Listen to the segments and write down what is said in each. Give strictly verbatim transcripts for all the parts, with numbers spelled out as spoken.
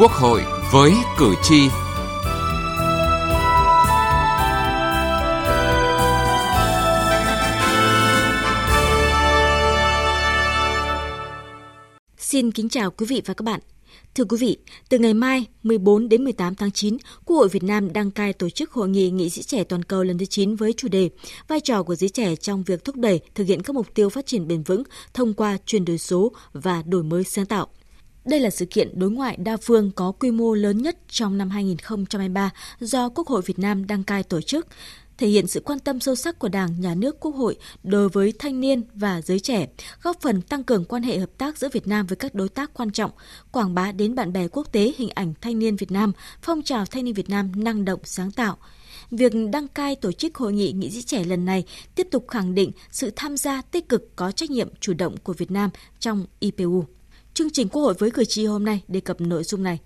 Quốc hội với cử tri. Xin kính chào quý vị và các bạn. Thưa quý vị, từ ngày mai mười bốn đến mười tám tháng chín, Quốc hội Việt Nam đăng cai tổ chức Hội nghị Nghị sĩ trẻ toàn cầu lần thứ chín với chủ đề vai trò của giới trẻ trong việc thúc đẩy thực hiện các mục tiêu phát triển bền vững thông qua chuyển đổi số và đổi mới sáng tạo. Đây là sự kiện đối ngoại đa phương có quy mô lớn nhất trong năm hai không hai ba do Quốc hội Việt Nam đăng cai tổ chức, thể hiện sự quan tâm sâu sắc của Đảng, Nhà nước, Quốc hội đối với thanh niên và giới trẻ, góp phần tăng cường quan hệ hợp tác giữa Việt Nam với các đối tác quan trọng, quảng bá đến bạn bè quốc tế hình ảnh thanh niên Việt Nam, phong trào thanh niên Việt Nam năng động, sáng tạo. Việc đăng cai tổ chức Hội nghị Nghị sĩ trẻ lần này tiếp tục khẳng định sự tham gia tích cực, có trách nhiệm, chủ động của Việt Nam trong i pi u. Chương trình Quốc hội với cử tri hôm nay đề cập nội dung này.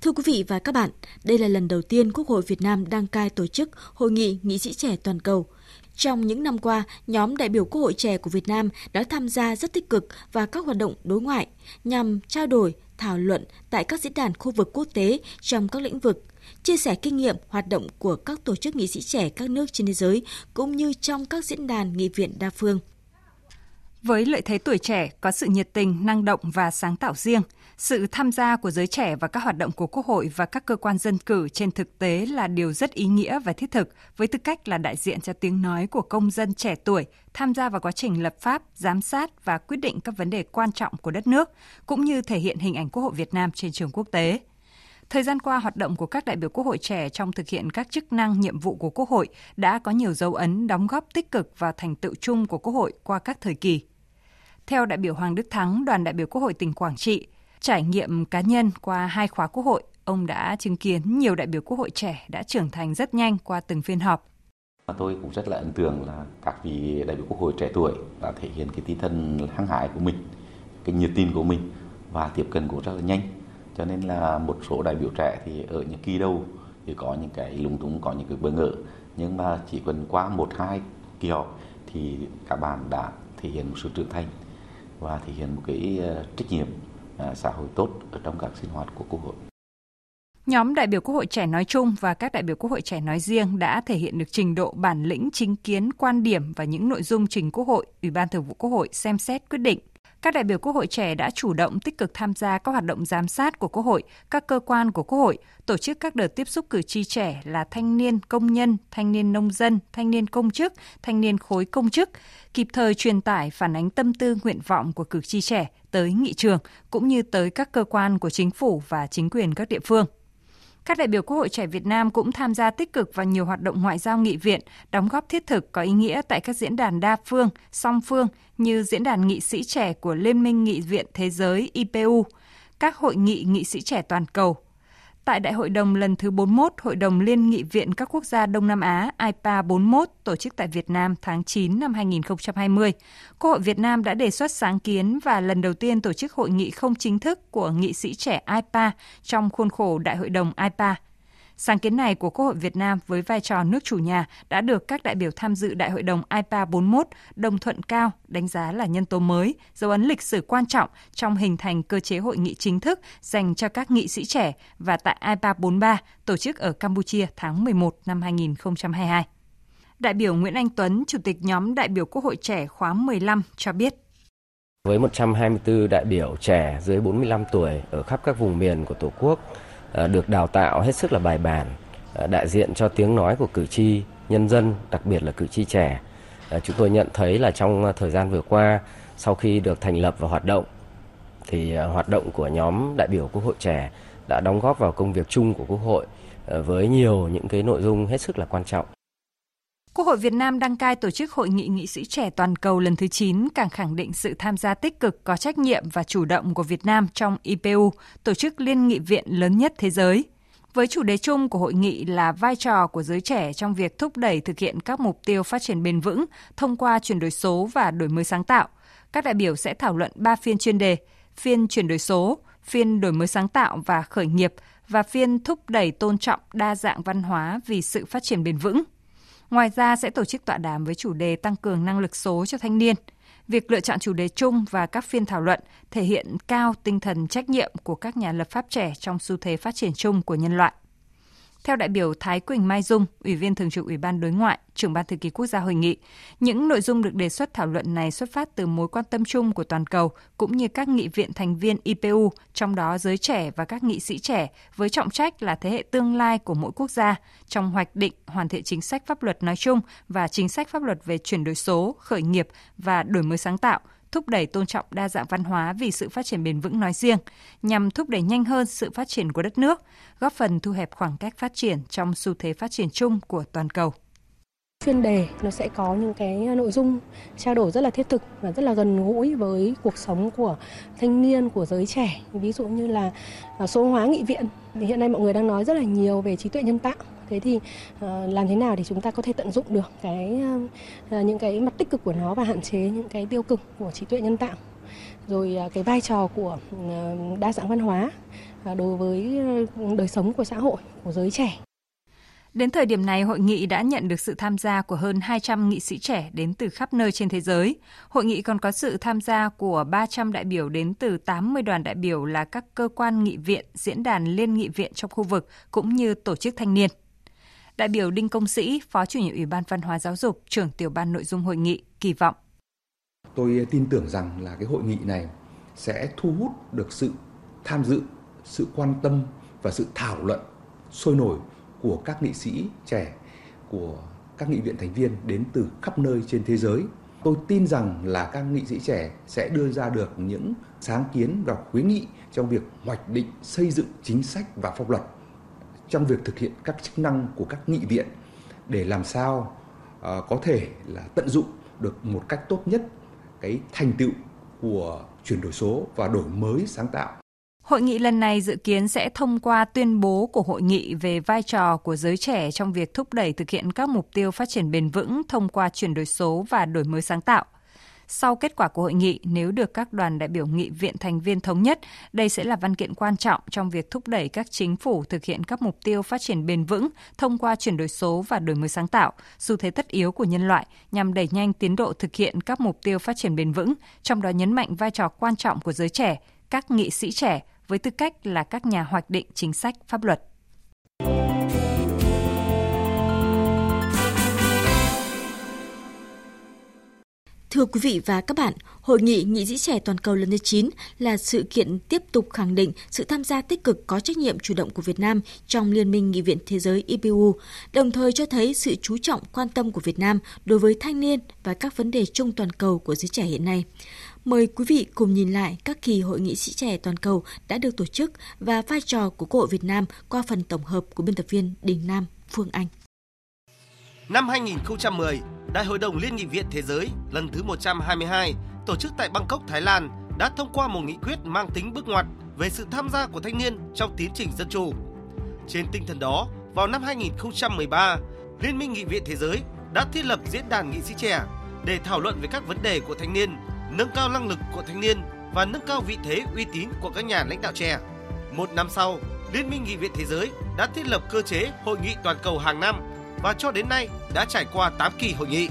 Thưa quý vị và các bạn, đây là lần đầu tiên Quốc hội Việt Nam đăng cai tổ chức Hội nghị Nghị sĩ trẻ toàn cầu. Trong những năm qua, nhóm đại biểu Quốc hội trẻ của Việt Nam đã tham gia rất tích cực vào các hoạt động đối ngoại nhằm trao đổi, thảo luận tại các diễn đàn khu vực quốc tế trong các lĩnh vực, chia sẻ kinh nghiệm hoạt động của các tổ chức nghị sĩ trẻ các nước trên thế giới cũng như trong các diễn đàn nghị viện đa phương. Với lợi thế tuổi trẻ có sự nhiệt tình, năng động và sáng tạo riêng, sự tham gia của giới trẻ và các hoạt động của Quốc hội và các cơ quan dân cử trên thực tế là điều rất ý nghĩa và thiết thực, với tư cách là đại diện cho tiếng nói của công dân trẻ tuổi tham gia vào quá trình lập pháp, giám sát và quyết định các vấn đề quan trọng của đất nước, cũng như thể hiện hình ảnh Quốc hội Việt Nam trên trường quốc tế. Thời gian qua, hoạt động của các đại biểu Quốc hội trẻ trong thực hiện các chức năng, nhiệm vụ của Quốc hội đã có nhiều dấu ấn đóng góp tích cực vào thành tựu chung của Quốc hội qua các thời kỳ. Theo đại biểu Hoàng Đức Thắng, đoàn đại biểu Quốc hội tỉnh Quảng Trị, trải nghiệm cá nhân qua hai khóa Quốc hội, ông đã chứng kiến nhiều đại biểu Quốc hội trẻ đã trưởng thành rất nhanh qua từng phiên họp. Tôi cũng rất là ấn tượng là các vị đại biểu Quốc hội trẻ tuổi đã thể hiện cái tinh thần hăng hái của mình, cái nhiệt tình của mình và tiếp cận cũng rất là nhanh. Cho nên là một số đại biểu trẻ thì ở những kỳ đầu thì có những cái lúng túng, có những cái bỡ ngỡ, nhưng mà chỉ cần qua một hai kỳ họp thì các bạn đã thể hiện một sự trưởng thành và thể hiện một cái trách nhiệm xã hội tốt ở trong các sinh hoạt của Quốc hội. Nhóm đại biểu Quốc hội trẻ nói chung và các đại biểu Quốc hội trẻ nói riêng đã thể hiện được trình độ, bản lĩnh, chính kiến, quan điểm và những nội dung trình Quốc hội, Ủy ban Thường vụ Quốc hội xem xét quyết định. Các đại biểu Quốc hội trẻ đã chủ động tích cực tham gia các hoạt động giám sát của Quốc hội, các cơ quan của Quốc hội, tổ chức các đợt tiếp xúc cử tri trẻ là thanh niên công nhân, thanh niên nông dân, thanh niên công chức, thanh niên khối công chức, kịp thời truyền tải phản ánh tâm tư nguyện vọng của cử tri trẻ tới nghị trường cũng như tới các cơ quan của chính phủ và chính quyền các địa phương. Các đại biểu Quốc hội trẻ Việt Nam cũng tham gia tích cực vào nhiều hoạt động ngoại giao nghị viện, đóng góp thiết thực có ý nghĩa tại các diễn đàn đa phương, song phương như Diễn đàn Nghị sĩ trẻ của Liên minh Nghị viện Thế giới i pi u, các hội nghị nghị sĩ trẻ toàn cầu. Tại Đại hội đồng lần thứ bốn mươi mốt, Hội đồng Liên nghị viện các quốc gia Đông Nam Á i pê a bốn mươi mốt tổ chức tại Việt Nam tháng chín năm hai không hai không, Quốc hội Việt Nam đã đề xuất sáng kiến và lần đầu tiên tổ chức hội nghị không chính thức của nghị sĩ trẻ i pê a trong khuôn khổ Đại hội đồng i pê a. Sáng kiến này của Quốc hội Việt Nam với vai trò nước chủ nhà đã được các đại biểu tham dự Đại hội đồng i pê a bốn mươi mốt đồng thuận cao, đánh giá là nhân tố mới, dấu ấn lịch sử quan trọng trong hình thành cơ chế hội nghị chính thức dành cho các nghị sĩ trẻ và tại i pê a bốn mươi ba tổ chức ở Campuchia tháng mười một năm hai không hai hai. Đại biểu Nguyễn Anh Tuấn, Chủ tịch nhóm đại biểu Quốc hội trẻ khóa mười lăm cho biết. Với một trăm hai mươi tư đại biểu trẻ dưới bốn mươi lăm tuổi ở khắp các vùng miền của Tổ quốc, được đào tạo hết sức là bài bản, đại diện cho tiếng nói của cử tri, nhân dân, đặc biệt là cử tri trẻ. Chúng tôi nhận thấy là trong thời gian vừa qua, sau khi được thành lập và hoạt động, thì hoạt động của nhóm đại biểu Quốc hội trẻ đã đóng góp vào công việc chung của Quốc hội với nhiều những cái nội dung hết sức là quan trọng. Quốc hội Việt Nam đăng cai tổ chức Hội nghị Nghị sĩ trẻ toàn cầu lần thứ chín càng khẳng định sự tham gia tích cực, có trách nhiệm và chủ động của Việt Nam trong i pi u, tổ chức liên nghị viện lớn nhất thế giới. Với chủ đề chung của hội nghị là vai trò của giới trẻ trong việc thúc đẩy thực hiện các mục tiêu phát triển bền vững thông qua chuyển đổi số và đổi mới sáng tạo, các đại biểu sẽ thảo luận ba phiên chuyên đề: phiên chuyển đổi số, phiên đổi mới sáng tạo và khởi nghiệp và phiên thúc đẩy tôn trọng đa dạng văn hóa vì sự phát triển bền vững. Ngoài ra sẽ tổ chức tọa đàm với chủ đề tăng cường năng lực số cho thanh niên. Việc lựa chọn chủ đề chung và các phiên thảo luận thể hiện cao tinh thần trách nhiệm của các nhà lập pháp trẻ trong xu thế phát triển chung của nhân loại. Theo đại biểu Thái Quỳnh Mai Dung, Ủy viên Thường trực Ủy ban Đối ngoại, Trưởng ban Thư ký Quốc gia Hội nghị, những nội dung được đề xuất thảo luận này xuất phát từ mối quan tâm chung của toàn cầu cũng như các nghị viện thành viên i pi u, trong đó giới trẻ và các nghị sĩ trẻ với trọng trách là thế hệ tương lai của mỗi quốc gia trong hoạch định hoàn thiện chính sách pháp luật nói chung và chính sách pháp luật về chuyển đổi số, khởi nghiệp và đổi mới sáng tạo, thúc đẩy tôn trọng đa dạng văn hóa vì sự phát triển bền vững nói riêng, nhằm thúc đẩy nhanh hơn sự phát triển của đất nước, góp phần thu hẹp khoảng cách phát triển trong xu thế phát triển chung của toàn cầu. Chuyên đề nó sẽ có những cái nội dung trao đổi rất là thiết thực và rất là gần gũi với cuộc sống của thanh niên, của giới trẻ. Ví dụ như là số hóa nghị viện, thì hiện nay mọi người đang nói rất là nhiều về trí tuệ nhân tạo. Thế thì làm thế nào để chúng ta có thể tận dụng được cái những cái mặt tích cực của nó và hạn chế những cái tiêu cực của trí tuệ nhân tạo. Rồi cái vai trò của đa dạng văn hóa đối với đời sống của xã hội, của giới trẻ. Đến thời điểm này, hội nghị đã nhận được sự tham gia của hơn hai trăm nghị sĩ trẻ đến từ khắp nơi trên thế giới. Hội nghị còn có sự tham gia của ba trăm đại biểu đến từ tám mươi đoàn đại biểu là các cơ quan nghị viện, diễn đàn liên nghị viện trong khu vực cũng như tổ chức thanh niên. Đại biểu Đinh Công Sĩ, Phó Chủ nhiệm Ủy ban Văn hóa Giáo dục, trưởng tiểu ban nội dung hội nghị, kỳ vọng. Tôi tin tưởng rằng là cái hội nghị này sẽ thu hút được sự tham dự, sự quan tâm và sự thảo luận sôi nổi của các nghị sĩ trẻ, của các nghị viện thành viên đến từ khắp nơi trên thế giới. Tôi tin rằng là các nghị sĩ trẻ sẽ đưa ra được những sáng kiến và khuyến nghị trong việc hoạch định, xây dựng chính sách và pháp luật, trong việc thực hiện các chức năng của các nghị viện để làm sao uh, có thể là tận dụng được một cách tốt nhất cái thành tựu của chuyển đổi số và đổi mới sáng tạo. Hội nghị lần này dự kiến sẽ thông qua tuyên bố của hội nghị về vai trò của giới trẻ trong việc thúc đẩy thực hiện các mục tiêu phát triển bền vững thông qua chuyển đổi số và đổi mới sáng tạo. Sau kết quả của hội nghị, nếu được các đoàn đại biểu nghị viện thành viên thống nhất, đây sẽ là văn kiện quan trọng trong việc thúc đẩy các chính phủ thực hiện các mục tiêu phát triển bền vững thông qua chuyển đổi số và đổi mới sáng tạo, xu thế tất yếu của nhân loại nhằm đẩy nhanh tiến độ thực hiện các mục tiêu phát triển bền vững, trong đó nhấn mạnh vai trò quan trọng của giới trẻ, các nghị sĩ trẻ với tư cách là các nhà hoạch định chính sách pháp luật. Thưa quý vị và các bạn, Hội nghị Nghị sĩ trẻ toàn cầu lần thứ chín là sự kiện tiếp tục khẳng định sự tham gia tích cực có trách nhiệm chủ động của Việt Nam trong Liên minh Nghị viện Thế giới i pi u, đồng thời cho thấy sự chú trọng quan tâm của Việt Nam đối với thanh niên và các vấn đề chung toàn cầu của giới trẻ hiện nay. Mời quý vị cùng nhìn lại các kỳ Hội nghị sĩ trẻ toàn cầu đã được tổ chức và vai trò của Quốc hội Việt Nam qua phần tổng hợp của biên tập viên Đình Nam, Phương Anh. Năm hai không một không, Đại hội đồng Liên nghị viện Thế giới lần thứ một trăm hai mươi hai tổ chức tại Bangkok, Thái Lan đã thông qua một nghị quyết mang tính bước ngoặt về sự tham gia của thanh niên trong tiến trình dân chủ. Trên tinh thần đó, vào năm hai không một ba, Liên minh Nghị viện Thế giới đã thiết lập diễn đàn nghị sĩ trẻ để thảo luận về các vấn đề của thanh niên, nâng cao năng lực của thanh niên và nâng cao vị thế uy tín của các nhà lãnh đạo trẻ. Một năm sau, Liên minh Nghị viện Thế giới đã thiết lập cơ chế hội nghị toàn cầu hàng năm và cho đến nay đã trải qua tám kỳ hội nghị.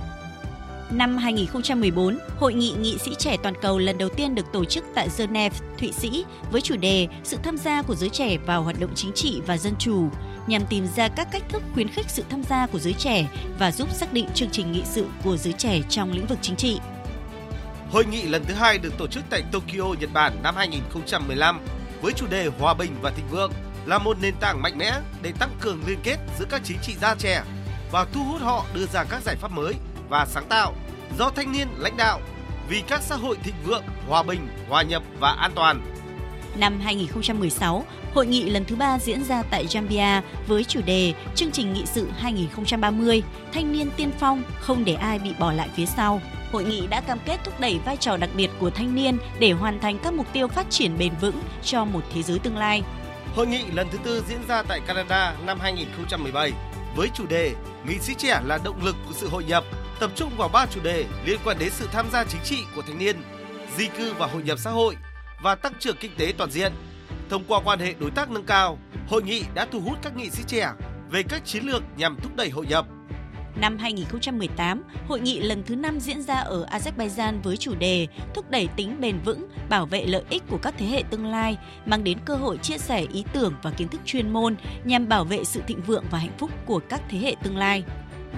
Năm hai không một bốn, Hội nghị Nghị sĩ trẻ toàn cầu lần đầu tiên được tổ chức tại Geneva, Thụy Sĩ với chủ đề Sự tham gia của giới trẻ vào hoạt động chính trị và dân chủ, nhằm tìm ra các cách thức khuyến khích sự tham gia của giới trẻ và giúp xác định chương trình nghị sự của giới trẻ trong lĩnh vực chính trị. Hội nghị lần thứ hai được tổ chức tại Tokyo, Nhật Bản năm hai không một năm với chủ đề Hòa bình và thịnh vượng là một nền tảng mạnh mẽ để tăng cường liên kết giữa các chính trị gia trẻ và thu hút họ đưa ra các giải pháp mới và sáng tạo do thanh niên lãnh đạo vì các xã hội thịnh vượng, hòa bình, hòa nhập và an toàn. Năm hai không một sáu, hội nghị lần thứ ba diễn ra tại Zambia với chủ đề Chương trình nghị sự hai không ba không, thanh niên tiên phong, không để ai bị bỏ lại phía sau. Hội nghị đã cam kết thúc đẩy vai trò đặc biệt của thanh niên để hoàn thành các mục tiêu phát triển bền vững cho một thế giới tương lai. Hội nghị lần thứ tư diễn ra tại Canada năm hai không một bảy với chủ đề Nghị sĩ trẻ là động lực của sự hội nhập, tập trung vào ba chủ đề liên quan đến sự tham gia chính trị của thanh niên, di cư và hội nhập xã hội và tăng trưởng kinh tế toàn diện. Thông qua quan hệ đối tác nâng cao, hội nghị đã thu hút các nghị sĩ trẻ về các chiến lược nhằm thúc đẩy hội nhập. Năm hai nghìn không trăm mười tám, hội nghị lần thứ năm diễn ra ở Azerbaijan với chủ đề thúc đẩy tính bền vững, bảo vệ lợi ích của các thế hệ tương lai, mang đến cơ hội chia sẻ ý tưởng và kiến thức chuyên môn nhằm bảo vệ sự thịnh vượng và hạnh phúc của các thế hệ tương lai.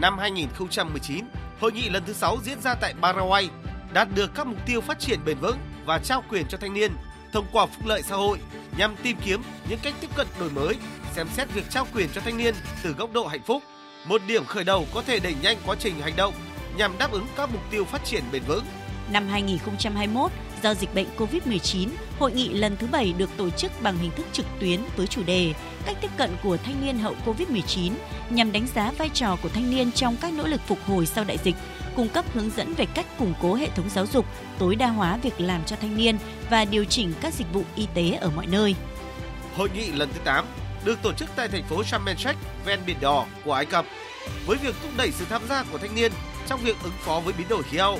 Năm hai nghìn không trăm mười chín, hội nghị lần thứ sáu diễn ra tại Paraguay, đạt được các mục tiêu phát triển bền vững và trao quyền cho thanh niên thông qua phúc lợi xã hội nhằm tìm kiếm những cách tiếp cận đổi mới, xem xét việc trao quyền cho thanh niên từ góc độ hạnh phúc, một điểm khởi đầu có thể đẩy nhanh quá trình hành động nhằm đáp ứng các mục tiêu phát triển bền vững. Năm hai nghìn không trăm hai mươi mốt, do dịch bệnh cô vít mười chín, hội nghị lần thứ bảy được tổ chức bằng hình thức trực tuyến với chủ đề Cách tiếp cận của thanh niên hậu cô vít mười chín nhằm đánh giá vai trò của thanh niên trong các nỗ lực phục hồi sau đại dịch, cung cấp hướng dẫn về cách củng cố hệ thống giáo dục, tối đa hóa việc làm cho thanh niên và điều chỉnh các dịch vụ y tế ở mọi nơi. Hội nghị lần thứ tám được tổ chức tại thành phố Sharm el-Sheikh, ven Biển Đỏ của Ai Cập, với việc thúc đẩy sự tham gia của thanh niên trong việc ứng phó với biến đổi khí hậu.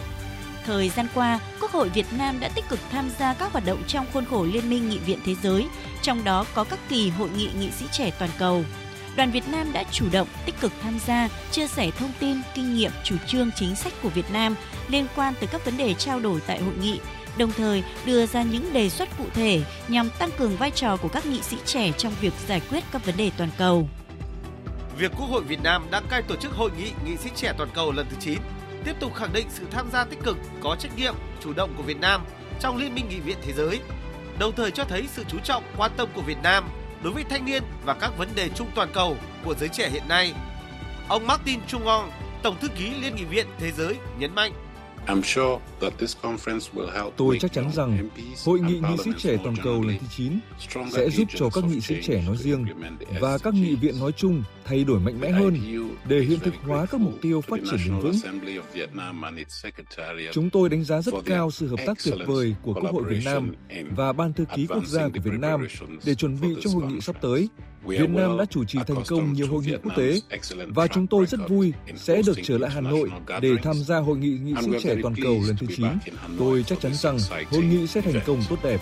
Thời gian qua, Quốc hội Việt Nam đã tích cực tham gia các hoạt động trong khuôn khổ Liên minh Nghị viện Thế giới, trong đó có các kỳ Hội nghị Nghị sĩ trẻ toàn cầu. Đoàn Việt Nam đã chủ động, tích cực tham gia, chia sẻ thông tin, kinh nghiệm, chủ trương, chính sách của Việt Nam liên quan tới các vấn đề trao đổi tại hội nghị, đồng thời đưa ra những đề xuất cụ thể nhằm tăng cường vai trò của các nghị sĩ trẻ trong việc giải quyết các vấn đề toàn cầu. Việc Quốc hội Việt Nam đăng cai tổ chức Hội nghị Nghị sĩ trẻ toàn cầu lần thứ chín tiếp tục khẳng định sự tham gia tích cực, có trách nhiệm, chủ động của Việt Nam trong Liên minh Nghị viện Thế giới, đồng thời cho thấy sự chú trọng, quan tâm của Việt Nam đối với thanh niên và các vấn đề chung toàn cầu của giới trẻ hiện nay. Ông Martin Chung-ong, Tổng thư ký Liên nghị viện Thế giới nhấn mạnh: Tôi chắc chắn rằng Hội nghị Nghị sĩ trẻ toàn cầu lần thứ chín sẽ giúp cho các nghị sĩ trẻ nói riêng và các nghị viện nói chung thay đổi mạnh mẽ hơn để hiện thực hóa các mục tiêu phát triển bền vững. Chúng tôi đánh giá rất cao sự hợp tác tuyệt vời của Quốc hội Việt Nam và Ban thư ký quốc gia của Việt Nam để chuẩn bị cho hội nghị sắp tới. Việt Nam đã chủ trì thành công nhiều hội nghị quốc tế và chúng tôi rất vui sẽ được trở lại Hà Nội để tham gia Hội nghị Nghị sĩ trẻ toàn cầu lần thứ chín. Tôi chắc chắn rằng hội nghị sẽ thành công tốt đẹp.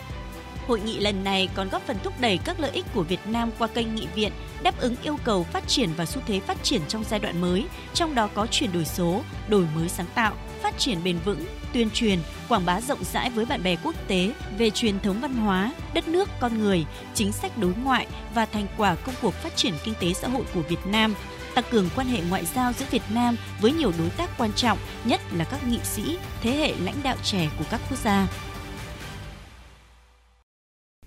Hội nghị lần này còn góp phần thúc đẩy các lợi ích của Việt Nam qua kênh nghị viện, đáp ứng yêu cầu phát triển và xu thế phát triển trong giai đoạn mới, trong đó có chuyển đổi số, đổi mới sáng tạo, phát triển bền vững, tuyên truyền, quảng bá rộng rãi với bạn bè quốc tế về truyền thống văn hóa, đất nước, con người, chính sách đối ngoại và thành quả công cuộc phát triển kinh tế xã hội của Việt Nam, tăng cường quan hệ ngoại giao giữa Việt Nam với nhiều đối tác quan trọng, nhất là các nghị sĩ, thế hệ lãnh đạo trẻ của các quốc gia.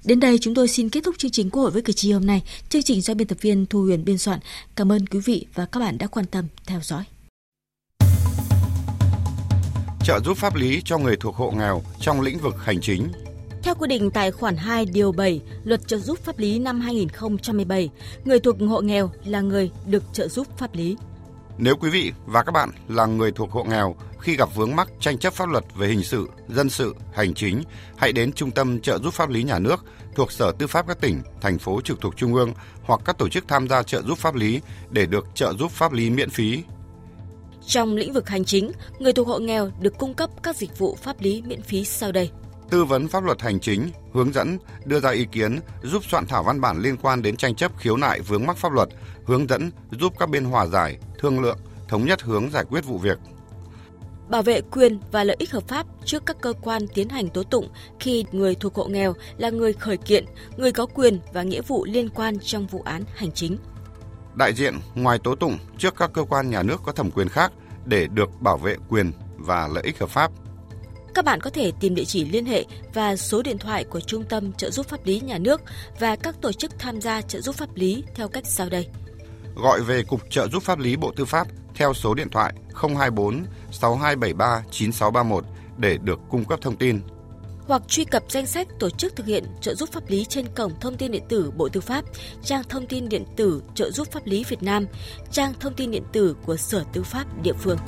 Đến đây chúng tôi xin kết thúc chương trình Quốc hội với cử tri hôm nay. Chương trình do biên tập viên Thu Huyền biên soạn. Cảm ơn quý vị và các bạn đã quan tâm theo dõi. Trợ giúp pháp lý cho người thuộc hộ nghèo trong lĩnh vực hành chính. Theo quy định tại khoản hai điều bảy Luật trợ giúp pháp lý năm hai nghìn không trăm mười bảy, người thuộc hộ nghèo là người được trợ giúp pháp lý. Nếu quý vị và các bạn là người thuộc hộ nghèo khi gặp vướng mắc tranh chấp pháp luật về hình sự, dân sự, hành chính, hãy đến Trung tâm Trợ giúp pháp lý nhà nước thuộc Sở Tư pháp các tỉnh, thành phố trực thuộc Trung ương hoặc các tổ chức tham gia trợ giúp pháp lý để được trợ giúp pháp lý miễn phí. Trong lĩnh vực hành chính, người thuộc hộ nghèo được cung cấp các dịch vụ pháp lý miễn phí sau đây: tư vấn pháp luật hành chính, hướng dẫn, đưa ra ý kiến, giúp soạn thảo văn bản liên quan đến tranh chấp khiếu nại vướng mắc pháp luật, hướng dẫn, giúp các bên hòa giải, thương lượng, thống nhất hướng giải quyết vụ việc. Bảo vệ quyền và lợi ích hợp pháp trước các cơ quan tiến hành tố tụng khi người thuộc hộ nghèo là người khởi kiện, người có quyền và nghĩa vụ liên quan trong vụ án hành chính. Đại diện ngoài tố tụng trước các cơ quan nhà nước có thẩm quyền khác để được bảo vệ quyền và lợi ích hợp pháp. Các bạn có thể tìm địa chỉ liên hệ và số điện thoại của Trung tâm Trợ giúp pháp lý nhà nước và các tổ chức tham gia trợ giúp pháp lý theo cách sau đây. Gọi về Cục Trợ giúp pháp lý Bộ Tư pháp theo số điện thoại không hai bốn sáu hai bảy ba chín sáu ba một để được cung cấp thông tin. Hoặc truy cập danh sách tổ chức thực hiện trợ giúp pháp lý trên cổng thông tin điện tử Bộ Tư pháp, trang thông tin điện tử Trợ giúp pháp lý Việt Nam, trang thông tin điện tử của Sở Tư pháp địa phương.